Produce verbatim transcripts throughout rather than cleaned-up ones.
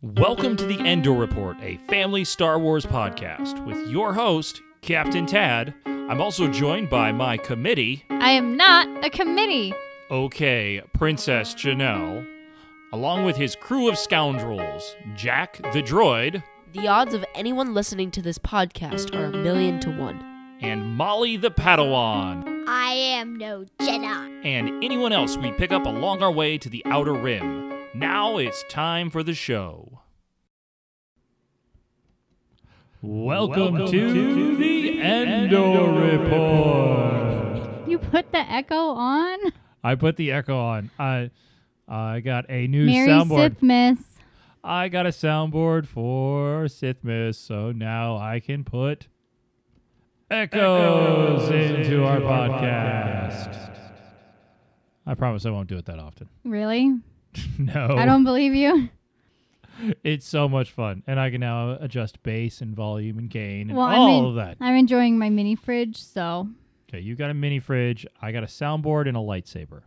Welcome to the Endor Report, a family Star Wars podcast with your host, Captain Tad. I'm also joined by my committee. I am not a committee. Okay, Princess Janelle, along with his crew of scoundrels, Jack the Droid. The odds of anyone listening to this podcast are a million to one. And Molly the Padawan. I am no Jedi. And anyone else we pick up along our way to the Outer Rim. Now it's time for the show. Welcome, Welcome to, to the Endor Report. You put the echo on? I put the echo on. I I got a new Mary soundboard. Sithmas. I got a soundboard for Sithmas, so now I can put echoes, echoes into, into our, our podcast. podcast. I promise I won't do it that often. Really? No. I don't believe you. It's so much fun. And I can now adjust bass and volume and gain and well, all in, of that. I'm enjoying my mini fridge, so. Okay, you got a mini fridge. I got a soundboard and a lightsaber.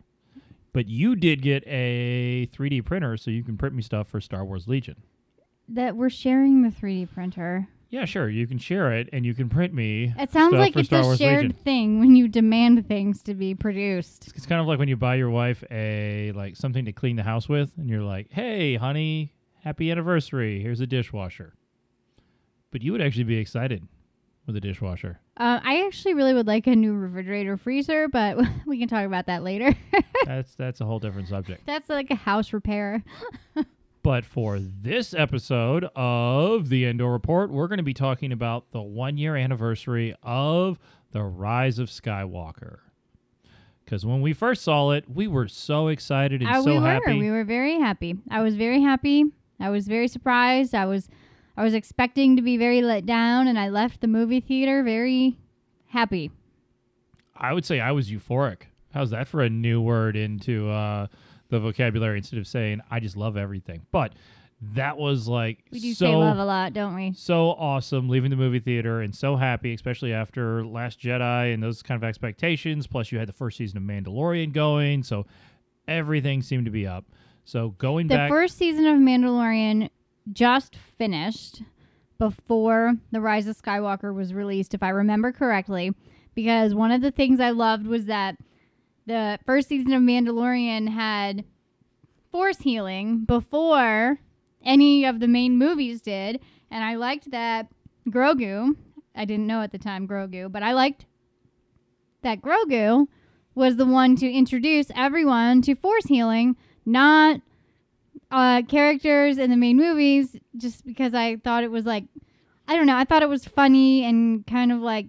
But you did get a three D printer so you can print me stuff for Star Wars Legion. That we're sharing the three D printer. Yeah, sure. You can share it and you can print me. It sounds stuff like for it's Star a Wars shared Legion. Thing when you demand things to be produced. It's, it's kind of like when you buy your wife a like something to clean the house with, and you're like, "Hey, honey, happy anniversary! Here's a dishwasher." But you would actually be excited with a dishwasher. Uh, I actually really would like a new refrigerator freezer, but we can talk about that later. that's that's a whole different subject. That's like a house repair. But for this episode of the Endor Report, we're going to be talking about the one-year anniversary of the Rise of Skywalker. Because when we first saw it, we were so excited and uh, so we were. happy. We were very happy. I was very happy. I was very surprised. I was, I was expecting to be very let down, and I left the movie theater very happy. I would say I was euphoric. How's that for a new word into... Uh, the vocabulary instead of saying, I just love everything. But that was like so... We do so, say love a lot, don't we? So awesome, leaving the movie theater and so happy, especially after Last Jedi and those kind of expectations. Plus, you had the first season of Mandalorian going, so everything seemed to be up. So going the back... The first season of Mandalorian just finished before The Rise of Skywalker was released, if I remember correctly, because one of the things I loved was that the first season of Mandalorian had Force Healing before any of the main movies did. And I liked that Grogu, I didn't know at the time Grogu, but I liked that Grogu was the one to introduce everyone to Force Healing, not uh, characters in the main movies, just because I thought it was like, I don't know, I thought it was funny and kind of like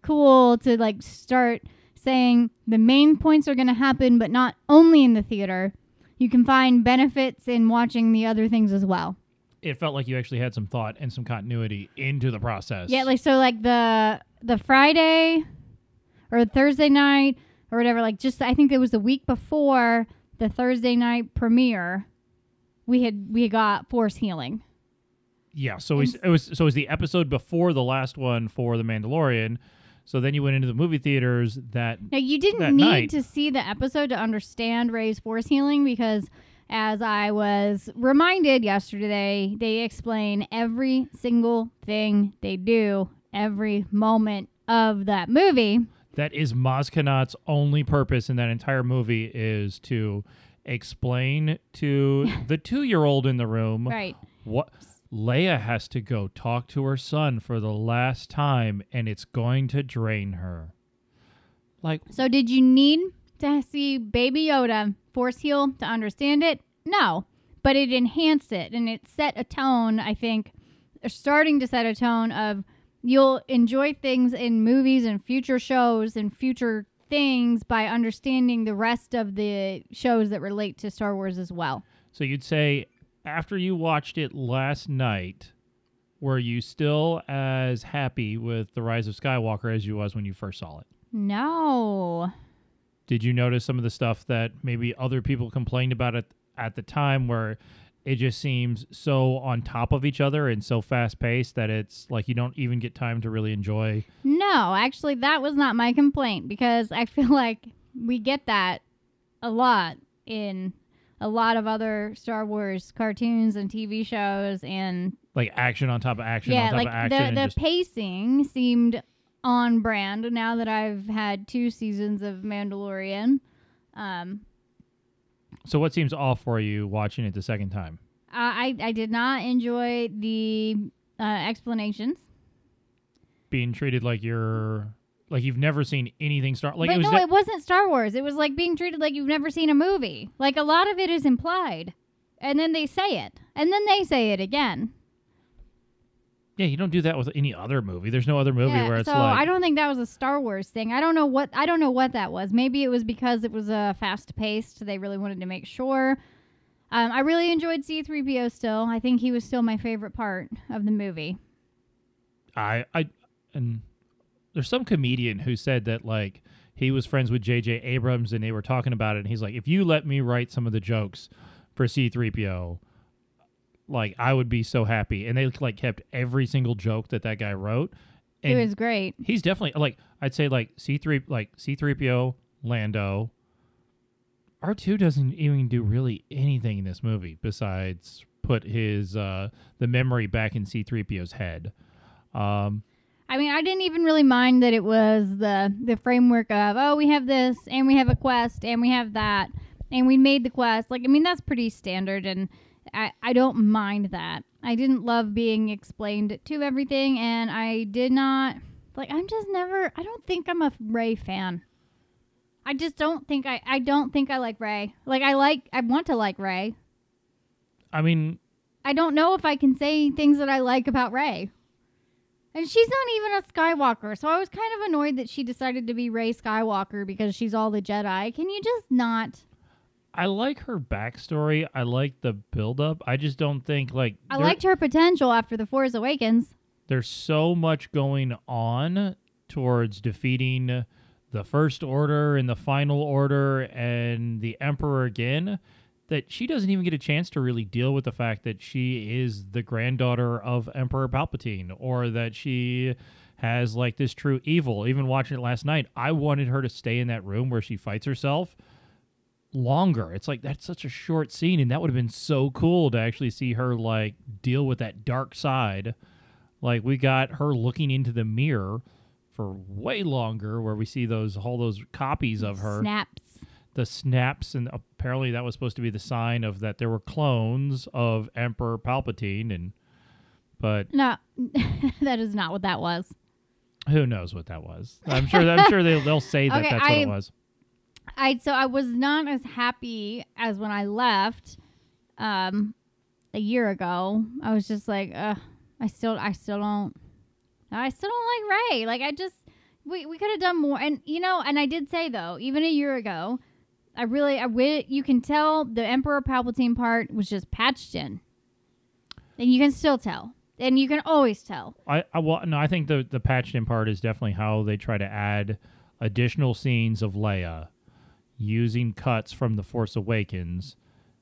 cool to like start... saying the main points are going to happen, but not only in the theater. You can find benefits in watching the other things as well. It felt like you actually had some thought and some continuity into the process. Yeah, like so like the the Friday or Thursday night or whatever, like just I think it was the week before the Thursday night premiere, we had we got Force Healing. Yeah, so we, it was so it was the episode before the last one for The Mandalorian. So then you went into the movie theaters that night. Now, you didn't need night. to see the episode to understand Rey's Force Healing because, as I was reminded yesterday, they explain every single thing they do every moment of that movie. That is Maz Kanat's only purpose in that entire movie is to explain to the two-year-old in the room right. what... Leia has to go talk to her son for the last time, and it's going to drain her. Like, so did you need to see Baby Yoda Force Heal to understand it? No, but it enhanced it, and it set a tone, I think, starting to set a tone of you'll enjoy things in movies and future shows and future things by understanding the rest of the shows that relate to Star Wars as well. So you'd say... After you watched it last night, were you still as happy with The Rise of Skywalker as you was when you first saw it? No. Did you notice some of the stuff that maybe other people complained about at, at the time where it just seems so on top of each other and so fast-paced that it's like you don't even get time to really enjoy? No, actually, that was not my complaint because I feel like we get that a lot in a lot of other Star Wars cartoons and T V shows, and like action on top of action. Yeah, on top like of action the, the just... pacing seemed on brand. Now that I've had two seasons of Mandalorian, um, so what seems off for you watching it the second time? I I did not enjoy the uh, explanations. Being treated like you're like you've never seen anything Star. Like but it was no, ne- it wasn't Star Wars. It was like being treated like you've never seen a movie. Like a lot of it is implied, and then they say it, and then they say it again. Yeah, you don't do that with any other movie. There's no other movie yeah, where it's so like... I don't think that was a Star Wars thing. I don't know what I don't know what that was. Maybe it was because it was a uh, fast-paced. They really wanted to make sure. Um, I really enjoyed C three P O still. I think he was still my favorite part of the movie. I... I and there's some comedian who said that, like, he was friends with J J Abrams, and they were talking about it, and he's like, if you let me write some of the jokes for C three P O... like, I would be so happy. And they, like, kept every single joke that that guy wrote. And it was great. He's definitely, like, I'd say, like, C three, like, C three P O, Lando. R two doesn't even do really anything in this movie besides put his, uh, the memory back in C three P O's head. Um, I mean, I didn't even really mind that it was the, the framework of, oh, we have this, and we have a quest, and we have that, and we made the quest. Like, I mean, that's pretty standard, and I, I don't mind that. I didn't love being explained to everything, and I did not... Like, I'm just never... I don't think I'm a Rey fan. I just don't think I... I don't think I like Rey. Like, I like... I want to like Rey. I mean... I don't know if I can say things that I like about Rey. And she's not even a Skywalker, so I was kind of annoyed that she decided to be Rey Skywalker because she's all the Jedi. Can you just not... I like her backstory. I like the buildup. I just don't think, like... I liked her potential after The Force Awakens. There's so much going on towards defeating the First Order and the Final Order and the Emperor again that she doesn't even get a chance to really deal with the fact that she is the granddaughter of Emperor Palpatine or that she has, like, this true evil. Even watching it last night, I wanted her to stay in that room where she fights herself longer. It's like, that's such a short scene, and that would have been so cool to actually see her, like, deal with that dark side. Like, we got her looking into the mirror for way longer, where we see those all those copies of her snaps, the snaps, and apparently that was supposed to be the sign of that there were clones of Emperor Palpatine, and but no, that is not what that was. Who knows what that was? I'm sure. I'm sure they they'll say that okay, that's I, what it was. I so I was not as happy as when I left um, a year ago. I was just like, Ugh, I still, I still don't, I still don't like Rey. Like I just, we we could have done more. And you know, and I did say though, even a year ago, I really, I w- you can tell the Emperor Palpatine part was just patched in, and you can still tell, and you can always tell. I, I well, no, I think the the patched in part is definitely how they try to add additional scenes of Leia. Using cuts from The Force Awakens.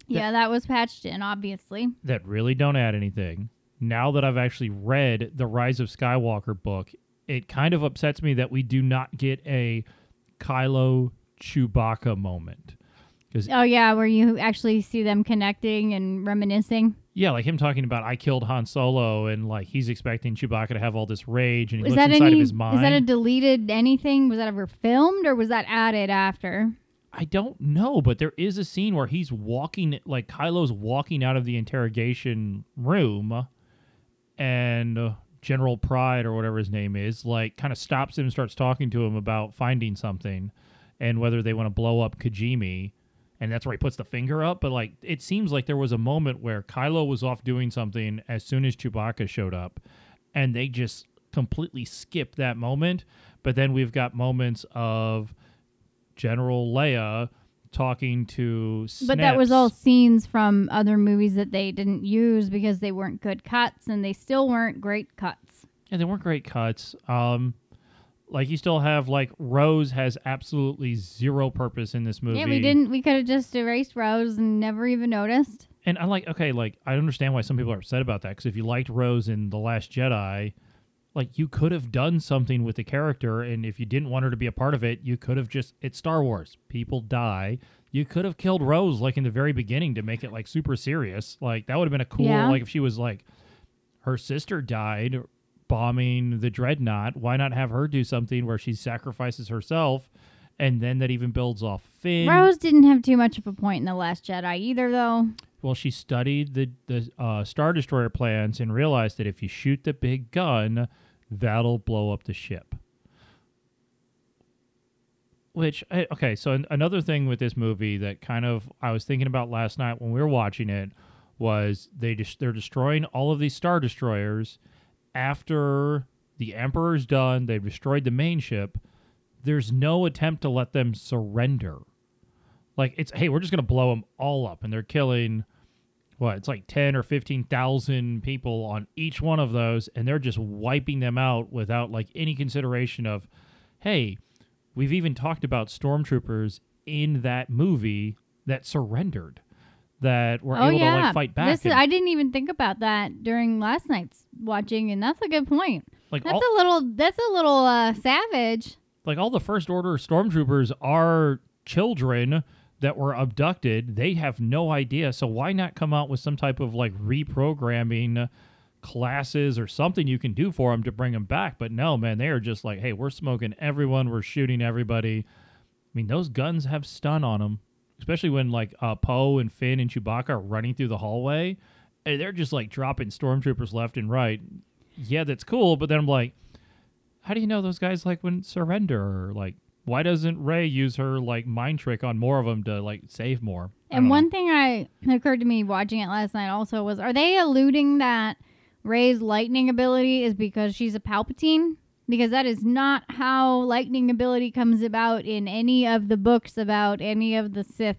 That, yeah, that was patched in, obviously. That really don't add anything. Now that I've actually read the Rise of Skywalker book, it kind of upsets me that we do not get a Kylo Chewbacca moment. Oh, yeah, where you actually see them connecting and reminiscing. Yeah, like him talking about, I killed Han Solo, and like he's expecting Chewbacca to have all this rage, and he was looks inside any, of his mind. Is that a deleted anything? Was that ever filmed, or was that added after? I don't know, but there is a scene where he's walking, like Kylo's walking out of the interrogation room, and uh, General Pride or whatever his name is, like kind of stops him and starts talking to him about finding something and whether they want to blow up Kijimi, and that's where he puts the finger up. But like, it seems like there was a moment where Kylo was off doing something as soon as Chewbacca showed up, and they just completely skipped that moment. But then we've got moments of General Leia talking to Snips. But that was all scenes from other movies that they didn't use because they weren't good cuts, and they still weren't great cuts. Yeah, they weren't great cuts. Um, like you still have like Rose has absolutely zero purpose in this movie. Yeah, we didn't. We could have just erased Rose and never even noticed. And I'm like, okay, like I understand why some people are upset about that, because if you liked Rose in The Last Jedi, like, you could have done something with the character, and if you didn't want her to be a part of it, you could have just... It's Star Wars. People die. You could have killed Rose like in the very beginning to make it like super serious. Like that would have been a cool, yeah. like if she was like, her sister died bombing the dreadnought. Why not have her do something where she sacrifices herself? And then that even builds off Finn. Rose didn't have too much of a point in The Last Jedi either, though. Well, she studied the, the uh, Star Destroyer plans and realized that if you shoot the big gun, that'll blow up the ship. Which, okay, so another thing with this movie that kind of I was thinking about last night when we were watching it was they just, they're destroying all of these Star Destroyers after the Emperor's done. They've destroyed the main ship. There's no attempt to let them surrender. Like, it's, hey, we're just going to blow them all up. And they're killing, what, it's like ten or fifteen thousand people on each one of those. And they're just wiping them out without, like, any consideration of, hey, we've even talked about stormtroopers in that movie that surrendered, that were oh, able yeah. to, like, fight back. This is, I didn't even think about that during last night's watching, and that's a good point. Like That's all, a little, that's a little uh, savage. Like, all the First Order stormtroopers are children that were abducted. They have no idea. So why not come out with some type of, like, reprogramming classes or something you can do for them to bring them back? But no, man, they are just like, hey, we're smoking everyone. We're shooting everybody. I mean, those guns have stun on them, especially when, like, uh, Poe and Finn and Chewbacca are running through the hallway. And they're just, like, dropping stormtroopers left and right. Yeah, that's cool. But then I'm like, how do you know those guys, like, wouldn't surrender? Or, like, why doesn't Rey use her, like, mind trick on more of them to, like, save more? And one know. thing I occurred to me watching it last night also was, are they alluding that Rey's lightning ability is because she's a Palpatine? Because that is not how lightning ability comes about in any of the books about any of the Sith.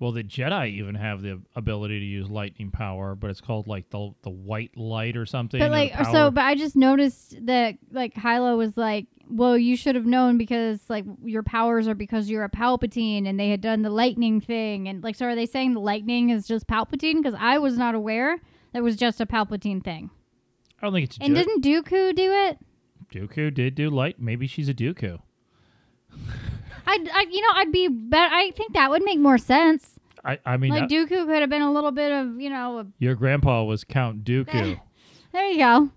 Well, the Jedi even have the ability to use lightning power, but it's called, like, the the white light or something. But, like, so, but I just noticed that, like, Kylo was like, well, you should have known because, like, your powers are because you're a Palpatine, and they had done the lightning thing. And, like, so are they saying the lightning is just Palpatine? Because I was not aware that was just a Palpatine thing. I don't think it's just... And didn't Dooku do it? Dooku did do light. Maybe she's a Dooku. I'd, I, you know, I'd be, but I think that would make more sense. I, I mean, like, I, Dooku could have been a little bit of, you know. A, your grandpa was Count Dooku. There you go.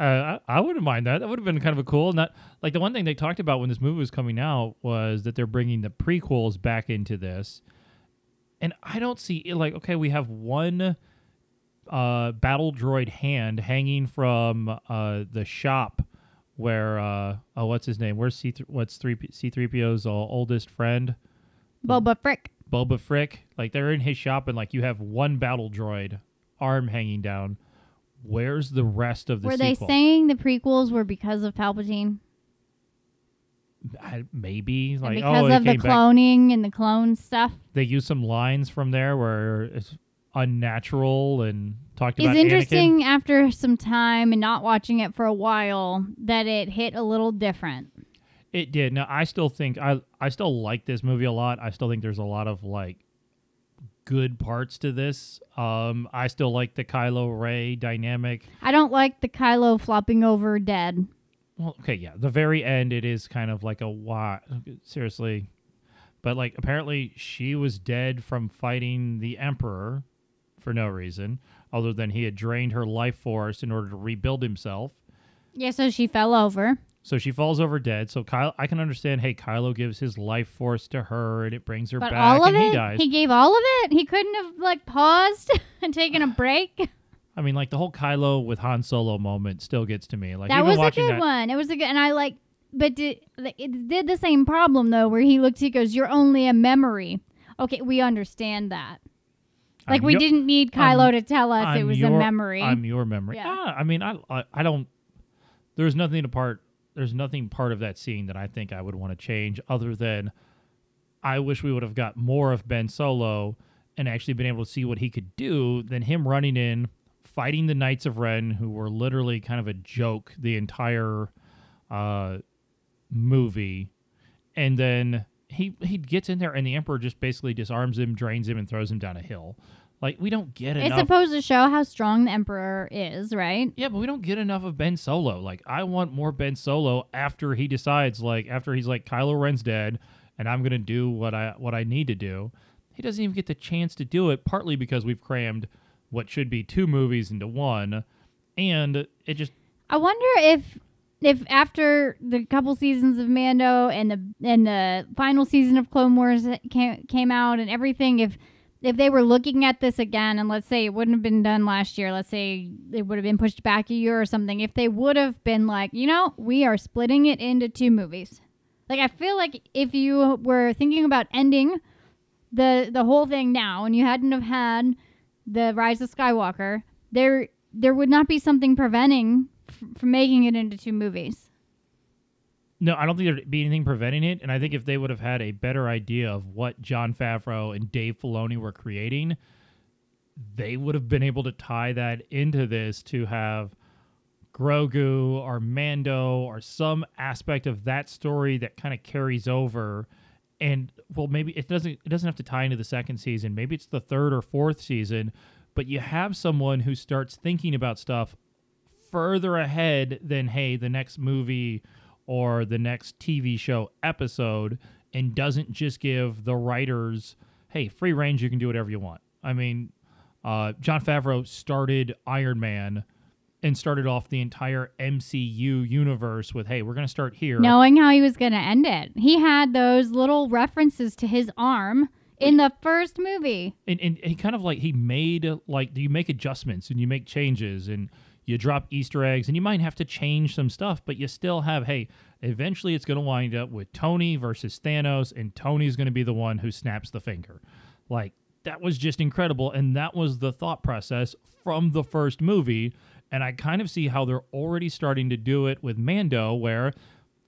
Uh, I, I wouldn't mind that. That would have been kind of a cool. Not like the one thing they talked about when this movie was coming out was that they're bringing the prequels back into this, and I don't see it. Like, okay, we have one uh, battle droid hand hanging from uh, the shop. Where, uh, oh, what's his name? Where's C3, what's three, C three P O's uh, oldest friend? Boba Frick. Boba Frick. Like, they're in his shop, and, like, you have one battle droid arm hanging down. Where's the rest of the were sequel? Were they saying the prequels were because of Palpatine? I, maybe. Like, because oh, of the cloning back. and the clone stuff? They used some lines from there where it's unnatural and... Talked about it's interesting Anakin. After some time and not watching it for a while that it hit a little different. It did. Now, I still think I I still like this movie a lot. I still think there's a lot of, like, good parts to this. Um, I still like the Kylo Rey dynamic. I don't like the Kylo flopping over dead. Well, okay, yeah. The very end, it is kind of like a why. Seriously. But, like, apparently she was dead from fighting the Emperor for no reason, other than he had drained her life force in order to rebuild himself. Yeah, so she fell over. So she falls over dead. So Kylo, I can understand, hey, Kylo gives his life force to her, and it brings her but back, all of and it, he dies. He gave all of it? He couldn't have, like, paused and taken a break? I mean, like, the whole Kylo with Han Solo moment still gets to me. Like, that was a good that, one. It was a good, and I, like, but did, it did the same problem, though, where he looks, he goes, you're only a memory. Okay, we understand that. Like, I'm we your, didn't need Kylo I'm, to tell us I'm it was your, a memory. I'm your memory. Yeah. Ah, I mean, I, I I don't... There's nothing apart... There's nothing part of that scene that I think I would want to change other than I wish we would have got more of Ben Solo and actually been able to see what he could do than him running in, fighting the Knights of Ren, who were literally kind of a joke the entire uh, movie. And then... He he gets in there, and the Emperor just basically disarms him, drains him, and throws him down a hill. Like, we don't get enough. It's supposed to show how strong the Emperor is, right? Yeah, but we don't get enough of Ben Solo. Like, I want more Ben Solo after he decides, like, after he's like, Kylo Ren's dead, and I'm going to do what I what I need to do. He doesn't even get the chance to do it, partly because we've crammed what should be two movies into one, and it just... I wonder if if after the couple seasons of Mando and the and the final season of Clone Wars came, came out and everything, if if they were looking at this again, and let's say it wouldn't have been done last year, let's say it would have been pushed back a year or something, if they would have been like, you know, we are splitting it into two movies. Like, I feel like if you were thinking about ending the the whole thing now and you hadn't have had the Rise of Skywalker, there there would not be something preventing f- from making it into two movies. No, I don't think there'd be anything preventing it. And I think if they would have had a better idea of what Jon Favreau and Dave Filoni were creating, they would have been able to tie that into this to have Grogu or Mando or some aspect of that story that kind of carries over. And well, maybe it doesn't it doesn't have to tie into the second season. Maybe it's the third or fourth season, but you have someone who starts thinking about stuff further ahead than, hey, the next movie or the next T V show episode, and doesn't just give the writers, hey, free range, you can do whatever you want. I mean, uh, Jon Favreau started Iron Man and started off the entire M C U universe with, hey, we're going to start here. Knowing how he was going to end it. He had those little references to his arm in the first movie. And, and he kind of like, he made, like, you make adjustments and you make changes and you drop Easter eggs and you might have to change some stuff, but you still have, hey, eventually it's going to wind up with Tony versus Thanos, and Tony's going to be the one who snaps the finger. Like, that was just incredible. And that was the thought process from the first movie. And I kind of see how they're already starting to do it with Mando, where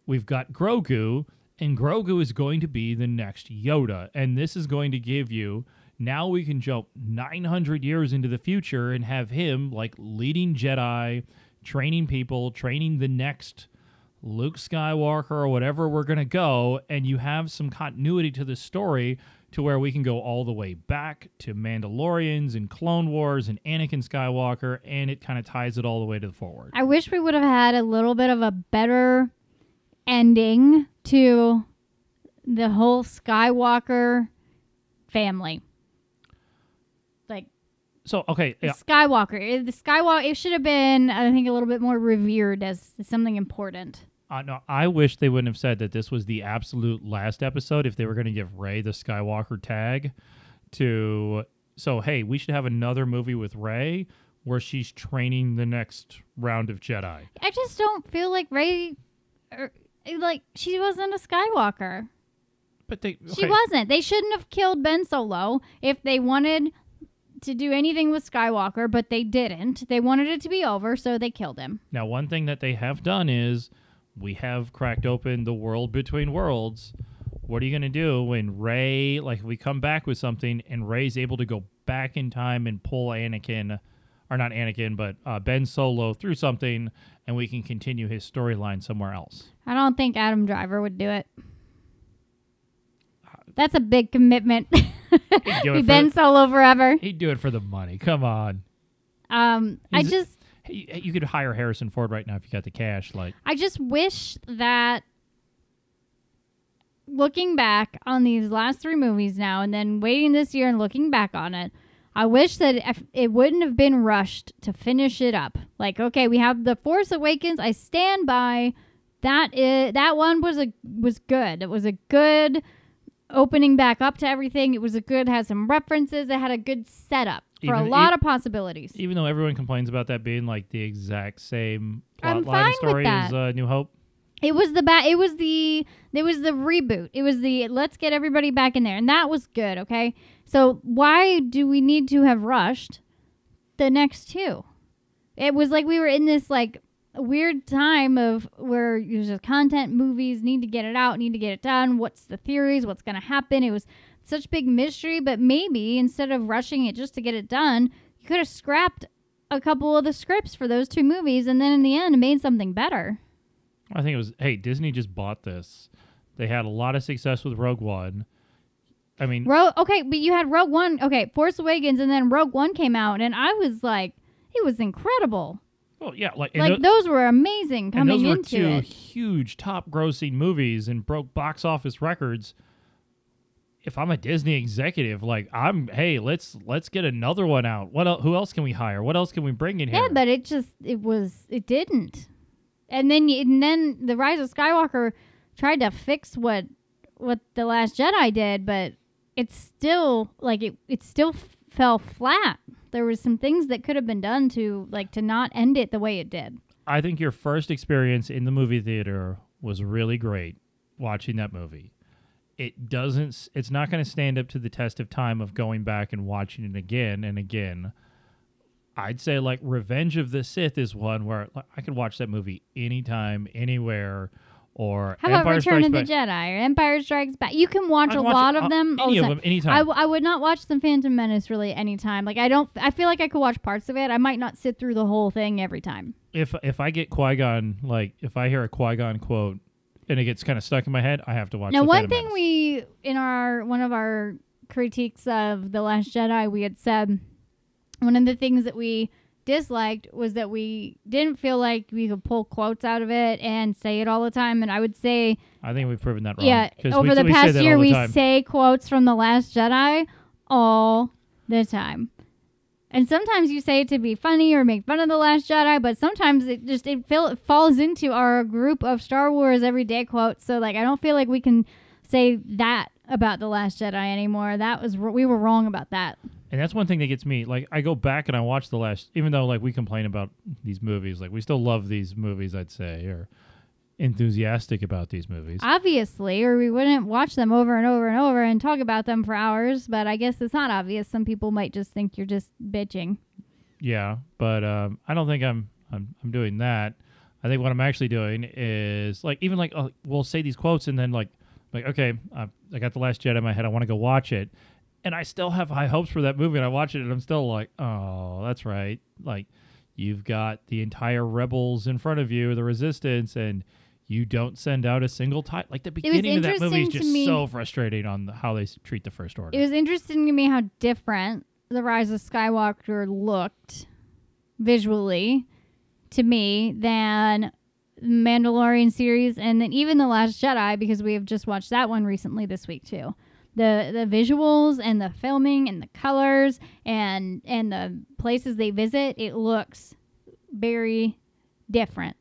we've got Grogu, and Grogu is going to be the next Yoda. And this is going to give you, now we can jump nine hundred years into the future and have him like leading Jedi, training people, training the next Luke Skywalker or whatever we're going to go. And you have some continuity to the story to where we can go all the way back to Mandalorians and Clone Wars and Anakin Skywalker, and it kind of ties it all the way to the forward. I wish we would have had a little bit of a better ending to the whole Skywalker family. Like, so, okay. Yeah. Skywalker. The Skywalker, it should have been, I think, a little bit more revered as something important. Uh, no, I wish they wouldn't have said that this was the absolute last episode if they were going to give Rey the Skywalker tag to... So, hey, we should have another movie with Rey where she's training the next round of Jedi. I just don't feel like Rey... Or, like, she wasn't a Skywalker. But they... Okay. She wasn't. They shouldn't have killed Ben Solo if they wanted to do anything with Skywalker, but they didn't. They wanted it to be over, so they killed him. Now, one thing that they have done is... we have cracked open the world between worlds. What are you going to do when Rey, like, we come back with something and Rey's able to go back in time and pull Anakin, or not Anakin, but uh, Ben Solo through something, and we can continue his storyline somewhere else? I don't think Adam Driver would do it. That's a big commitment. He'd do it Be Ben the, Solo forever. He'd do it for the money. Come on. Um, He's, I just... You could hire Harrison Ford right now if you got the cash. Like, I just wish that looking back on these last three movies now and then waiting this year and looking back on it, I wish that it, it wouldn't have been rushed to finish it up. Like, okay, we have The Force Awakens. I stand by that. Is, that one was a was good. It was a good opening back up to everything. It was a good, had some references. It had a good setup. For even, a lot e- of possibilities. Even though everyone complains about that being like the exact same plot I'm line story as uh, New Hope. It was the ba- it was the it was the reboot. It was the let's get everybody back in there, and that was good, okay? So why do we need to have rushed the next two? It was like we were in this like weird time of where it was just content, movies, need to get it out, need to get it done, what's the theories, what's going to happen? It was such big mystery, but maybe instead of rushing it just to get it done, you could have scrapped a couple of the scripts for those two movies and then in the end made something better. I think it was, hey, Disney just bought this. They had a lot of success with Rogue One. I mean... Ro- okay, but you had Rogue One, okay, Force Awakens, and then Rogue One came out, and I was like, it was incredible. Well, yeah, like... Like, th- those were amazing coming into it. And those were two it. huge top-grossing movies and broke box office records. if I'm a Disney executive, like I'm, hey, let's let's get another one out. What el- who else can we hire? What else can we bring in here? Yeah, but it just it was it didn't. And then and then the Rise of Skywalker tried to fix what what the Last Jedi did, but it's still like it it still f- fell flat. There was some things that could have been done to like to not end it the way it did. I think your first experience in the movie theater was really great watching that movie. It doesn't, it's not going to stand up to the test of time of going back and watching it again and again. I'd say like Revenge of the Sith is one where I could watch that movie anytime, anywhere. Or How about Empire Return Strikes of the Back. Jedi or Empire Strikes Back? You can watch a watch lot it, of them. Any of them, anytime. I, w- I would not watch some Phantom Menace really anytime. Like I don't. I feel like I could watch parts of it. I might not sit through the whole thing every time. If if I get Qui-Gon, like if I hear a Qui-Gon quote and it gets kind of stuck in my head, I have to watch. Now the one Phantom thing Menace. we in our one of our critiques of The Last Jedi, we had said one of the things that we disliked was that we didn't feel like we could pull quotes out of it and say it all the time. And I would say... I think we've proven that wrong. Yeah, over we, the we past year, the we time. say quotes from The Last Jedi all the time. And sometimes you say it to be funny or make fun of The Last Jedi, but sometimes it just it, feel, it falls into our group of Star Wars everyday quotes. So like I don't feel like we can say that about The Last Jedi anymore. That was We were wrong about that. And that's one thing that gets me. Like, I go back and I watch the last... Even though, like, we complain about these movies. Like, we still love these movies, I'd say. Or enthusiastic about these movies. Obviously. Or we wouldn't watch them over and over and over and talk about them for hours. But I guess it's not obvious. Some people might just think you're just bitching. Yeah. But um, I don't think I'm, I'm I'm doing that. I think what I'm actually doing is... Like, even, like, uh, we'll say these quotes and then, like... Like, okay, uh, I got The Last Jedi in my head. I want to go watch it. And I still have high hopes for that movie, and I watch it, and I'm still like, oh, that's right. Like, you've got the entire Rebels in front of you, the Resistance, and you don't send out a single title. Like, the beginning of that movie is just me, so frustrating on the, how they treat the First Order. It was interesting to me how different The Rise of Skywalker looked visually to me than Mandalorian series, and then even The Last Jedi, because we have just watched that one recently this week, too. The the visuals and the filming and the colors and and the places they visit, it looks very different.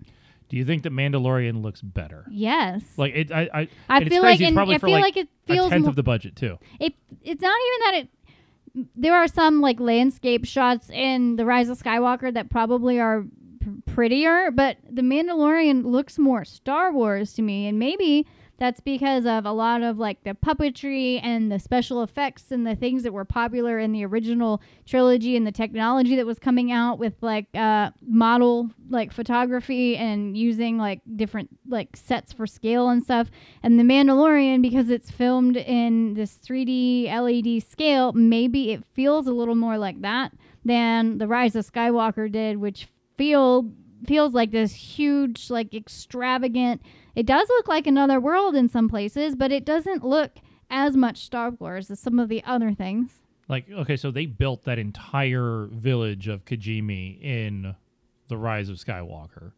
Do you think that Mandalorian looks better? Yes. Like it, I I, I feel it's like it's probably I for feel like, like it feels a tenth mo- of the budget too. It it's not even that it. There are some like landscape shots in The Rise of Skywalker that probably are p- prettier, but The Mandalorian looks more Star Wars to me, and maybe. That's because of a lot of like the puppetry and the special effects and the things that were popular in the original trilogy and the technology that was coming out with like uh, model like photography and using like different like sets for scale and stuff. And The Mandalorian, because it's filmed in this three D L E D scale, maybe it feels a little more like that than The Rise of Skywalker did, which feel feels like this huge, like extravagant. It does look like another world in some places, but it doesn't look as much Star Wars as some of the other things. Like, okay, so they built that entire village of Kijimi in The Rise of Skywalker.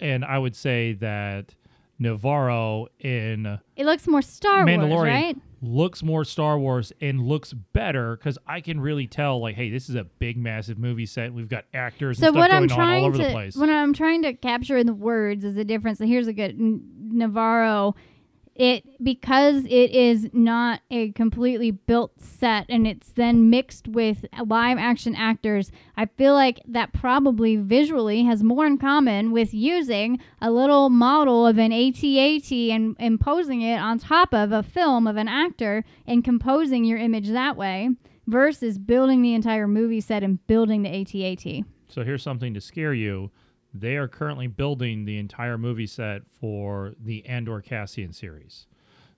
And I would say that Navarro in... It looks more Star Wars, right? Looks more Star Wars and looks better because I can really tell, like, hey, this is a big, massive movie set. We've got actors and so stuff going on all over to, the place. What I'm trying to capture in the words is the difference. And here's a good N- Navarro. It because it is not a completely built set and it's then mixed with live action actors, I feel like that probably visually has more in common with using a little model of an AT-AT and imposing it on top of a film of an actor and composing your image that way versus building the entire movie set and building the AT-AT. So here's something to scare you. They are currently building the entire movie set for the Andor Cassian series.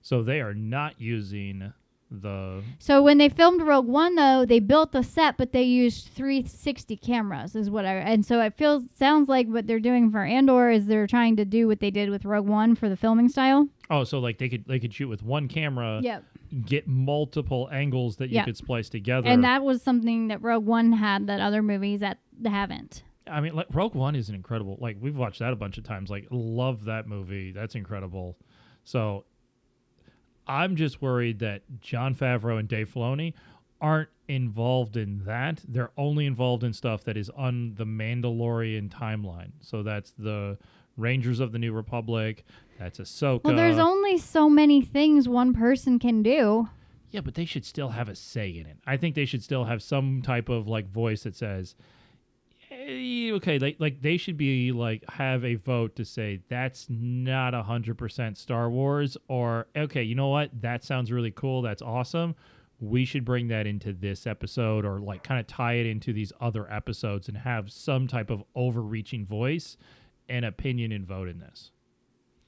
So they are not using the... So when they filmed Rogue One, though, they built the set, but they used three sixty cameras is what I... And so it feels sounds like what they're doing for Andor is they're trying to do what they did with Rogue One for the filming style. Oh, so like they could they could shoot with one camera, yep. Get multiple angles that you yep. could splice together. And that was something that Rogue One had that other movies that haven't. I mean, like, Rogue One is an incredible... Like, we've watched that a bunch of times. Like, love that movie. That's incredible. So, I'm just worried that Jon Favreau and Dave Filoni aren't involved in that. They're only involved in stuff that is on the Mandalorian timeline. So that's the Rangers of the New Republic. That's Ahsoka. Well, there's only so many things one person can do. Yeah, but they should still have a say in it. I think they should still have some type of like voice that says, hey, okay, like, like they should be like have a vote to say that's not one hundred percent Star Wars, or okay, you know what? That sounds really cool. That's awesome. We should bring that into this episode, or like kind of tie it into these other episodes and have some type of overreaching voice and opinion and vote in this.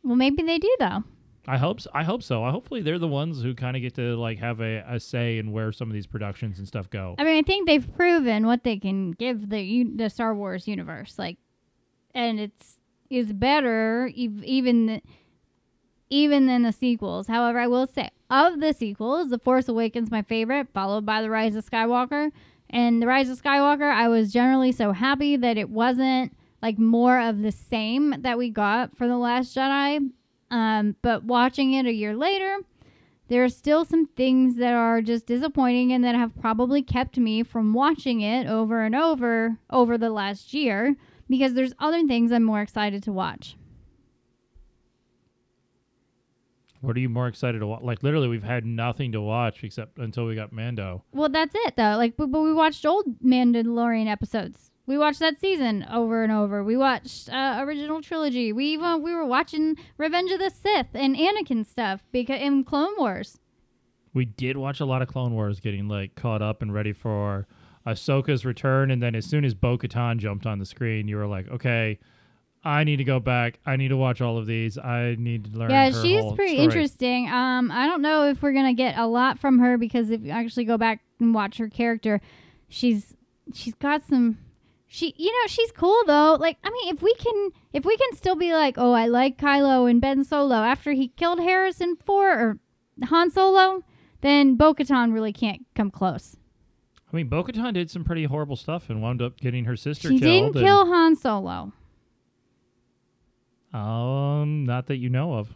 Well, maybe they do though. I hope so. I hope so. I hopefully they're the ones who kind of get to like have a, a say in where some of these productions and stuff go. I mean, I think they've proven what they can give the the Star Wars universe, like, and it's is better ev- even th- even than the sequels. However, I will say of the sequels, The Force Awakens my favorite, followed by The Rise of Skywalker. And The Rise of Skywalker, I was generally so happy that it wasn't like more of the same that we got for The Last Jedi. Um, but watching it a year later, there are still some things that are just disappointing and that have probably kept me from watching it over and over over the last year, because there's other things I'm more excited to watch. What are you more excited to watch? Like, literally, we've had nothing to watch except until we got Mando. Well, that's it, though. Like, but, but we watched old Mandalorian episodes. We watched that season over and over. We watched uh, original trilogy. We even we were watching Revenge of the Sith and Anakin stuff because in Clone Wars. We did watch a lot of Clone Wars, getting like caught up and ready for Ahsoka's return. And then as soon as Bo-Katan jumped on the screen, you were like, okay, I need to go back. I need to watch all of these. I need to learn. Yeah, her she's whole pretty story. Interesting. Um, I don't know if we're gonna get a lot from her, because if you actually go back and watch her character, she's she's got some. She, you know, she's cool though. Like, I mean, if we can, if we can still be like, oh, I like Kylo and Ben Solo after he killed Harrison Ford or Han Solo, then Bo-Katan really can't come close. I mean, Bo-Katan did some pretty horrible stuff and wound up getting her sister she killed. She didn't and... kill Han Solo. Um, not that you know of.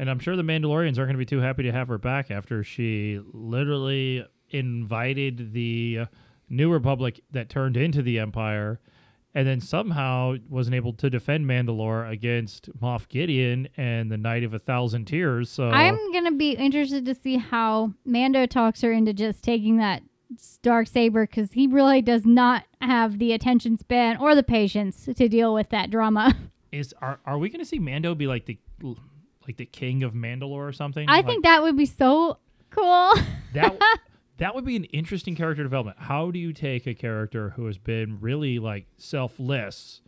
And I'm sure the Mandalorians aren't going to be too happy to have her back after she literally invited the. Uh, New Republic that turned into the Empire, and then somehow wasn't able to defend Mandalore against Moff Gideon and the Knight of a Thousand Tears. So I'm gonna be interested to see how Mando talks her into just taking that Darksaber, because he really does not have the attention span or the patience to deal with that drama. Is are are we gonna see Mando be like the like the king of Mandalore or something? I like, think that would be so cool. That. That would be an interesting character development. How do you take a character who has been really like selfless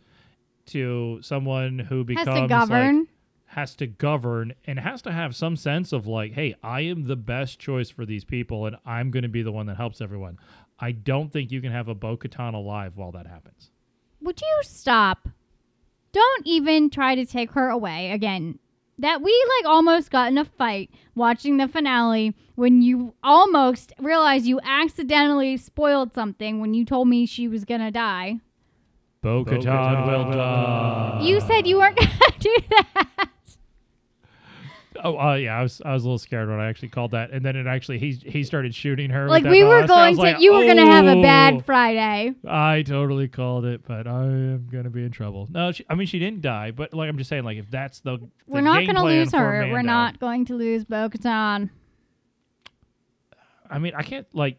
to someone who becomes has to govern, like, has to govern and has to have some sense of like, hey, I am the best choice for these people, and I'm going to be the one that helps everyone. I don't think you can have a Bo-Katan alive while that happens. Would you stop? Don't even try to take her away again. That we, like, almost got in a fight watching the finale when you almost realized you accidentally spoiled something when you told me she was going to die. Bo-Katan will die. You said you weren't going to do that. Oh, uh, yeah, I was I was a little scared when I actually called that. And then it actually, he he started shooting her. Like, we were going to, like, you were oh, going to have a bad Friday. I totally called it, but I am going to be in trouble. No, she, I mean, she didn't die, but, like, I'm just saying, like, if that's the, the We're not going to lose her. Mando, we're not going to lose Bo-Katan. I mean, I can't, like,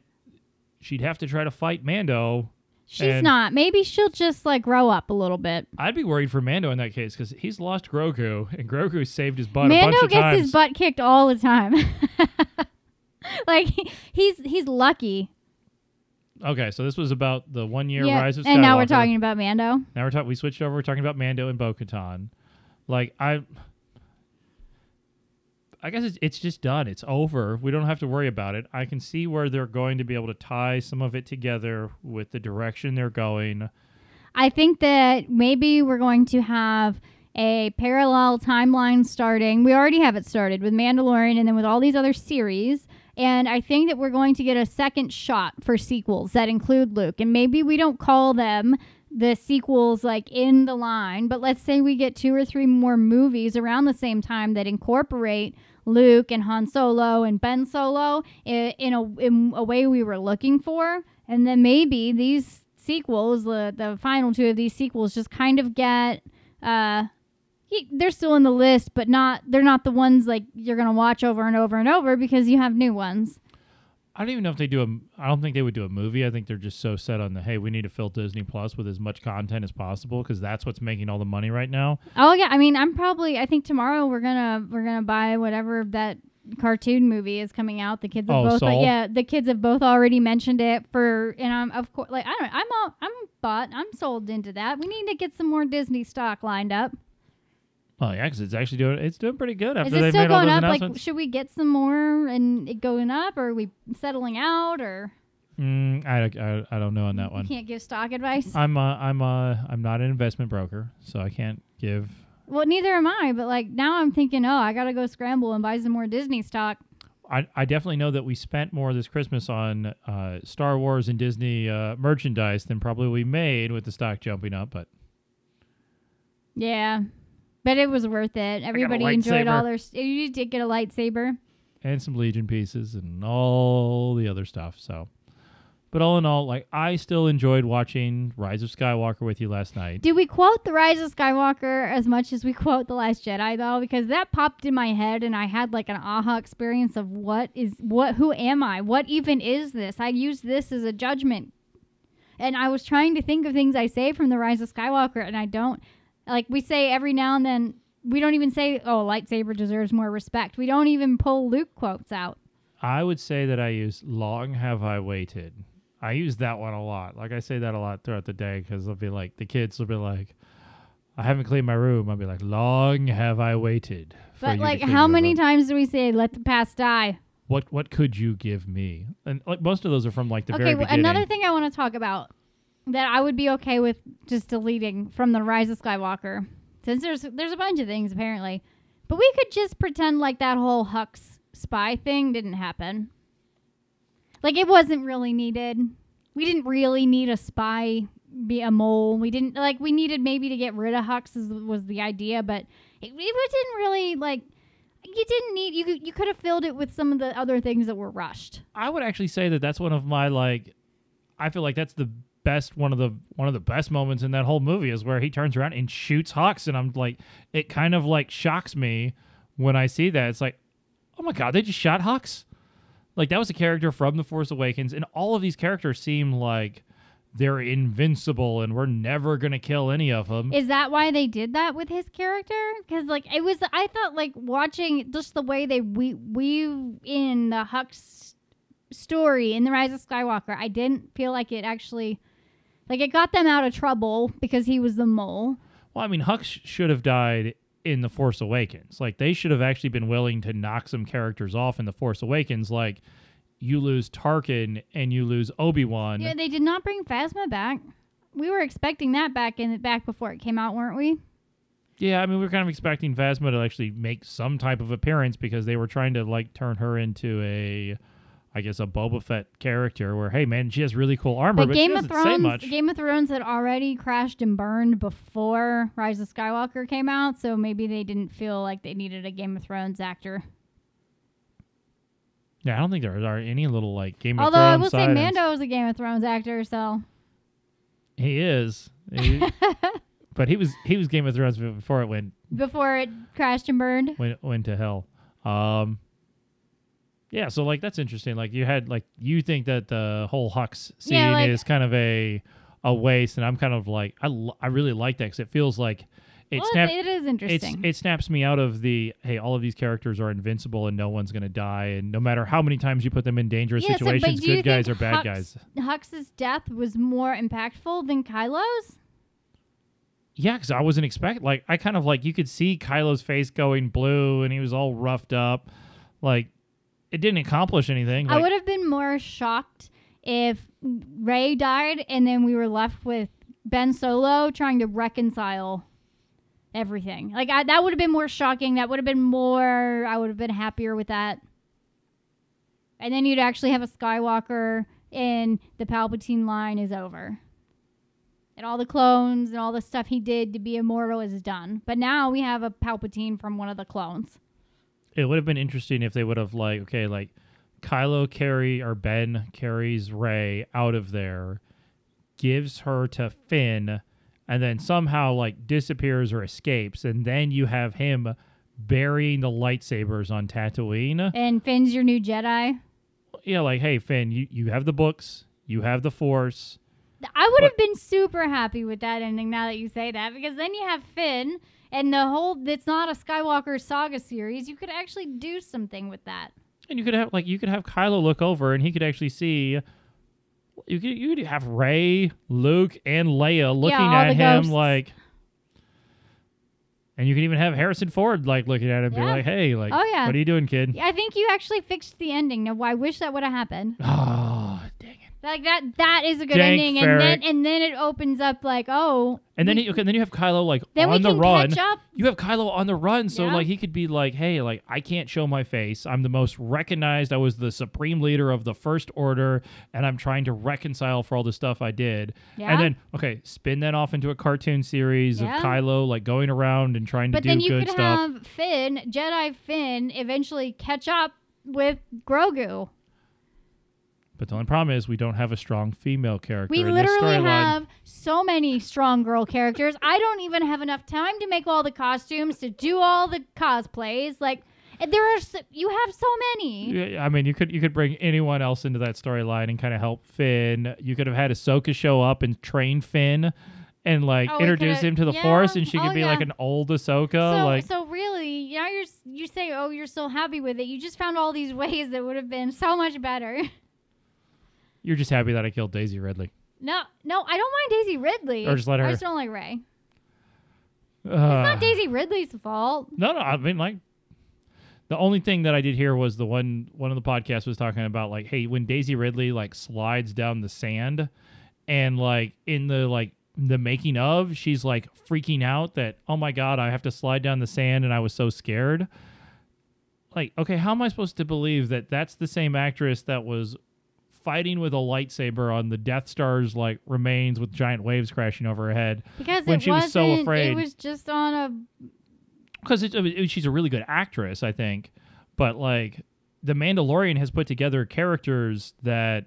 she'd have to try to fight Mando. She's not. Maybe she'll just, like, grow up a little bit. I'd be worried for Mando in that case, because he's lost Grogu, and Grogu saved his butt Mando a bunch of times. Mando gets his butt kicked all the time. Like, he, he's he's lucky. Okay, so this was about the one-year yeah, Rise of Skywalker. And now we're talking about Mando. Now we're talking. We switched over. We're talking about Mando and Bo-Katan. Like, I... I guess it's, it's just done. It's over. We don't have to worry about it. I can see where they're going to be able to tie some of it together with the direction they're going. I think that maybe we're going to have a parallel timeline starting. We already have it started with Mandalorian and then with all these other series. And I think that we're going to get a second shot for sequels that include Luke. And maybe we don't call them the sequels like in the line, but let's say we get two or three more movies around the same time that incorporate Luke and Han Solo and Ben Solo in, in a in a way we were looking for. And then maybe these sequels, the, the final two of these sequels, just kind of get uh they're still in the list, but not they're not the ones like you're gonna watch over and over and over because you have new ones. I don't even know if they do a. I don't think they would do a movie. I think they're just so set on the hey, we need to fill Disney Plus with as much content as possible because that's what's making all the money right now. Oh yeah, I mean, I'm probably. I think tomorrow we're gonna we're gonna buy whatever that cartoon movie is coming out. The kids have oh, both. Like, yeah, the kids have both already mentioned it for, and I'm of course like I don't. I'm all, I'm bought. I'm sold into that. We need to get some more Disney stock lined up. Well, yeah, because it's actually doing it's doing pretty good after they made all those announcements. Is it still going up? Like, should we get some more and it going up, or are we settling out, or? Mm, I, I I don't know on that one. You can't give stock advice. I'm uh, I'm uh, I'm not an investment broker, so I can't give. Well, neither am I. But like now, I'm thinking, oh, I gotta go scramble and buy some more Disney stock. I, I definitely know that we spent more this Christmas on uh, Star Wars and Disney uh, merchandise than probably we made with the stock jumping up, but. Yeah. But it was worth it. Everybody enjoyed all their... St- you did get a lightsaber. And some Legion pieces and all the other stuff, so... But all in all, like, I still enjoyed watching Rise of Skywalker with you last night. Did we quote the Rise of Skywalker as much as we quote The Last Jedi, though? Because that popped in my head, and I had, like, an aha experience of what is... what? Who am I? What even is this? I use this as a judgment. And I was trying to think of things I say from The Rise of Skywalker, and I don't... Like, we say every now and then, we don't even say, oh, lightsaber deserves more respect. We don't even pull Luke quotes out. I would say that I use, long have I waited. I use that one a lot. Like, I say that a lot throughout the day because they'll be like, the kids will be like, I haven't cleaned my room. I'll be like, long have I waited. But, like, how many times do we say, let the past die? What what could you give me? And, like, most of those are from, like, the okay, very well, beginning. Another thing I want to talk about. That I would be okay with just deleting from The Rise of Skywalker. Since there's there's a bunch of things, apparently. But we could just pretend like that whole Hux spy thing didn't happen. Like, it wasn't really needed. We didn't really need a spy, be a mole. We didn't, like, we needed maybe to get rid of Hux is, was the idea. But it, it didn't really, like... You didn't need... You, you could have filled it with some of the other things that were rushed. I would actually say that that's one of my, like... I feel like that's the... best one of the one of the best moments in that whole movie is where he turns around and shoots Hux, and I'm like, it kind of like shocks me when I see that. It's like, oh my god, they just shot Hux. Like, that was a character from The Force Awakens, and all of these characters seem like they're invincible and we're never gonna kill any of them. Is that why they did that with his character? Because like it was, I thought like watching just the way they we weave in the Hux story in The Rise of Skywalker, I didn't feel like it actually. Like, it got them out of trouble because he was the mole. Well, I mean, Hux should have died in The Force Awakens. Like, they should have actually been willing to knock some characters off in The Force Awakens. Like, you lose Tarkin and you lose Obi-Wan. Yeah, they did not bring Phasma back. We were expecting that back in back before it came out, weren't we? Yeah, I mean, we were kind of expecting Phasma to actually make some type of appearance because they were trying to, like, turn her into a... I guess a Boba Fett character where, hey, man, she has really cool armor, but, but Game she doesn't of Thrones, say much. Game of Thrones had already crashed and burned before Rise of Skywalker came out, so maybe they didn't feel like they needed a Game of Thrones actor. Yeah, I don't think there are any little, like, Game Although of Thrones Although I will silence. Say Mando is a Game of Thrones actor, so... He is. He, but he was he was Game of Thrones before it went... Before it crashed and burned? Went, went to hell. Um... Yeah, so, like, that's interesting. Like, you had, like, you think that the whole Hux scene yeah, like, is kind of a a waste, and I'm kind of like, I, l- I really like that because it feels like it well, snaps... It is interesting. It's, it snaps me out of the, hey, all of these characters are invincible and no one's going to die, and no matter how many times you put them in dangerous yeah, situations, so, good guys or bad Hux, guys. Hux's death was more impactful than Kylo's? Yeah, because I wasn't expecting... Like, I kind of, like, you could see Kylo's face going blue, and he was all roughed up. Like... It didn't accomplish anything. Like, I would have been more shocked if Rey died and then we were left with Ben Solo trying to reconcile everything. Like, I, that would have been more shocking. That would have been more... I would have been happier with that. And then you'd actually have a Skywalker and the Palpatine line is over. And all the clones and all the stuff he did to be immortal is done. But now we have a Palpatine from one of the clones. it would have been interesting if they would have like, okay, like Kylo carry or Ben carries Rey out of there, gives her to Finn, and then somehow like disappears or escapes, and then you have him burying the lightsabers on Tatooine. And Finn's your new Jedi. Yeah, like, hey, Finn, you, you have the books, you have the Force. I would have been super happy with that ending now that you say that, because then you have Finn and the whole, it's not a Skywalker saga series. You could actually do something with that. And you could have, like, you could have Kylo look over and he could actually see, you could, you could have Rey, Luke, and Leia looking yeah, at him ghosts. Like, and you can even have Harrison Ford like looking at him and yeah. be like, hey, like, oh, yeah. what are you doing, kid? I think you actually fixed the ending. Now, I wish that would have happened. Oh, dang it. Like, that that is a good Dank ending. Ferric. And then and then it opens up like, oh. And then, he, okay, then you have Kylo like then on the run. Catch up. You have Kylo on the run. So yeah. like he could be like, hey, like I can't show my face. I'm the most recognized. I was the supreme leader of the First Order. And I'm trying to reconcile for all the stuff I did. Yeah. And then, okay, spin that off into a cartoon series yeah. of Kylo like going around and trying but to do good stuff. But then you could have Finn, Jedi Finn, eventually catch up with Grogu. But the only problem is we don't have a strong female character. We in literally this have so many strong girl characters. I don't even have enough time to make all the costumes, to do all the cosplays. Like, there are so, you have so many. Yeah, I mean, you could you could bring anyone else into that storyline and kind of help Finn. You could have had Ahsoka show up and train Finn, and like oh, introduce him to the yeah, Force, and she could oh, be yeah. like an old Ahsoka. So, like, so really, now you're you say, oh, you're so happy with it. You just found all these ways that would have been so much better. You're just happy that I killed Daisy Ridley. No, no, I don't mind Daisy Ridley. Or just let her. I just don't like Rey. Uh, it's not Daisy Ridley's fault. No, no, I mean, like, the only thing that I did hear was the one, one of the podcasts was talking about, like, hey, when Daisy Ridley, like, slides down the sand and, like, in the, like, the making of, she's, like, freaking out that, oh, my God, I have to slide down the sand and I was so scared. Like, okay, how am I supposed to believe that that's the same actress that was fighting with a lightsaber on the Death Star's like remains with giant waves crashing over her head because when it she was so afraid? It was just on a because it, it, she's a really good actress, I think. But like the Mandalorian has put together characters that,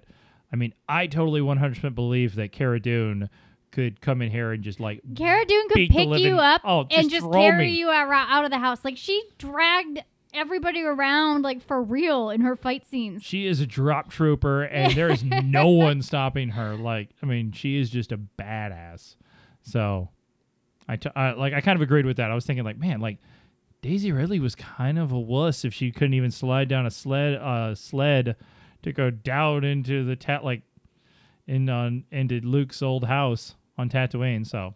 I mean, I totally one hundred percent believe that Cara Dune could come in here and just like Cara Dune could pick living, you up oh, just and just carry me. you out of the house. Like she dragged everybody around like for real in her fight scenes. She is a drop trooper and there is no one stopping her. Like, I mean, she is just a badass. So I, t- I like I kind of agreed with that. I was thinking like, man, like Daisy Ridley was kind of a wuss if she couldn't even slide down a sled uh sled to go down into the tat like in on into Luke's old house on Tatooine. So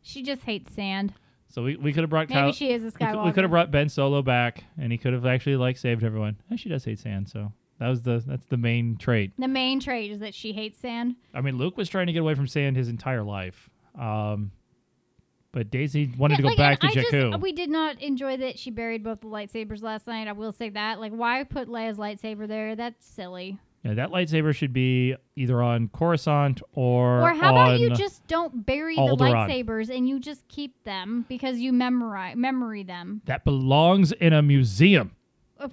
she just hates sand. So we, we could have brought Maybe Kyle, she is a Skywalker. We could have brought Ben Solo back, and he could have actually like saved everyone. And she does hate sand, so that was the that's the main trait. The main trait is that she hates sand. I mean, Luke was trying to get away from sand his entire life, um, but Daisy wanted yeah, to go like, back to I Jakku. Just, we did not enjoy that she buried both the lightsabers last night. I will say that. Like, why put Leia's lightsaber there? That's silly. Yeah, that lightsaber should be either on Coruscant or Or how on about you just don't bury Alderaan. The lightsabers and you just keep them because you memorize memory them. That belongs in a museum. If,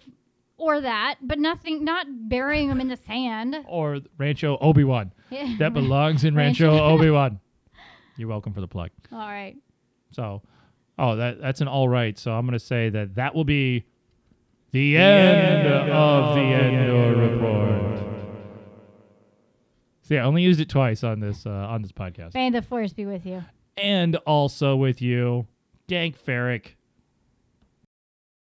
or that, but nothing, not burying them in the sand. Or Rancho Obi-Wan. Yeah. That belongs in Rancho, Rancho Obi-Wan. You're welcome for the plug. All right. So, oh, that that's an all right. So I'm going to say that that will be the, the end, end of the Endor Report. So yeah, I only used it twice on this uh, on this podcast. May the Force be with you. And also with you, Dank Ferric.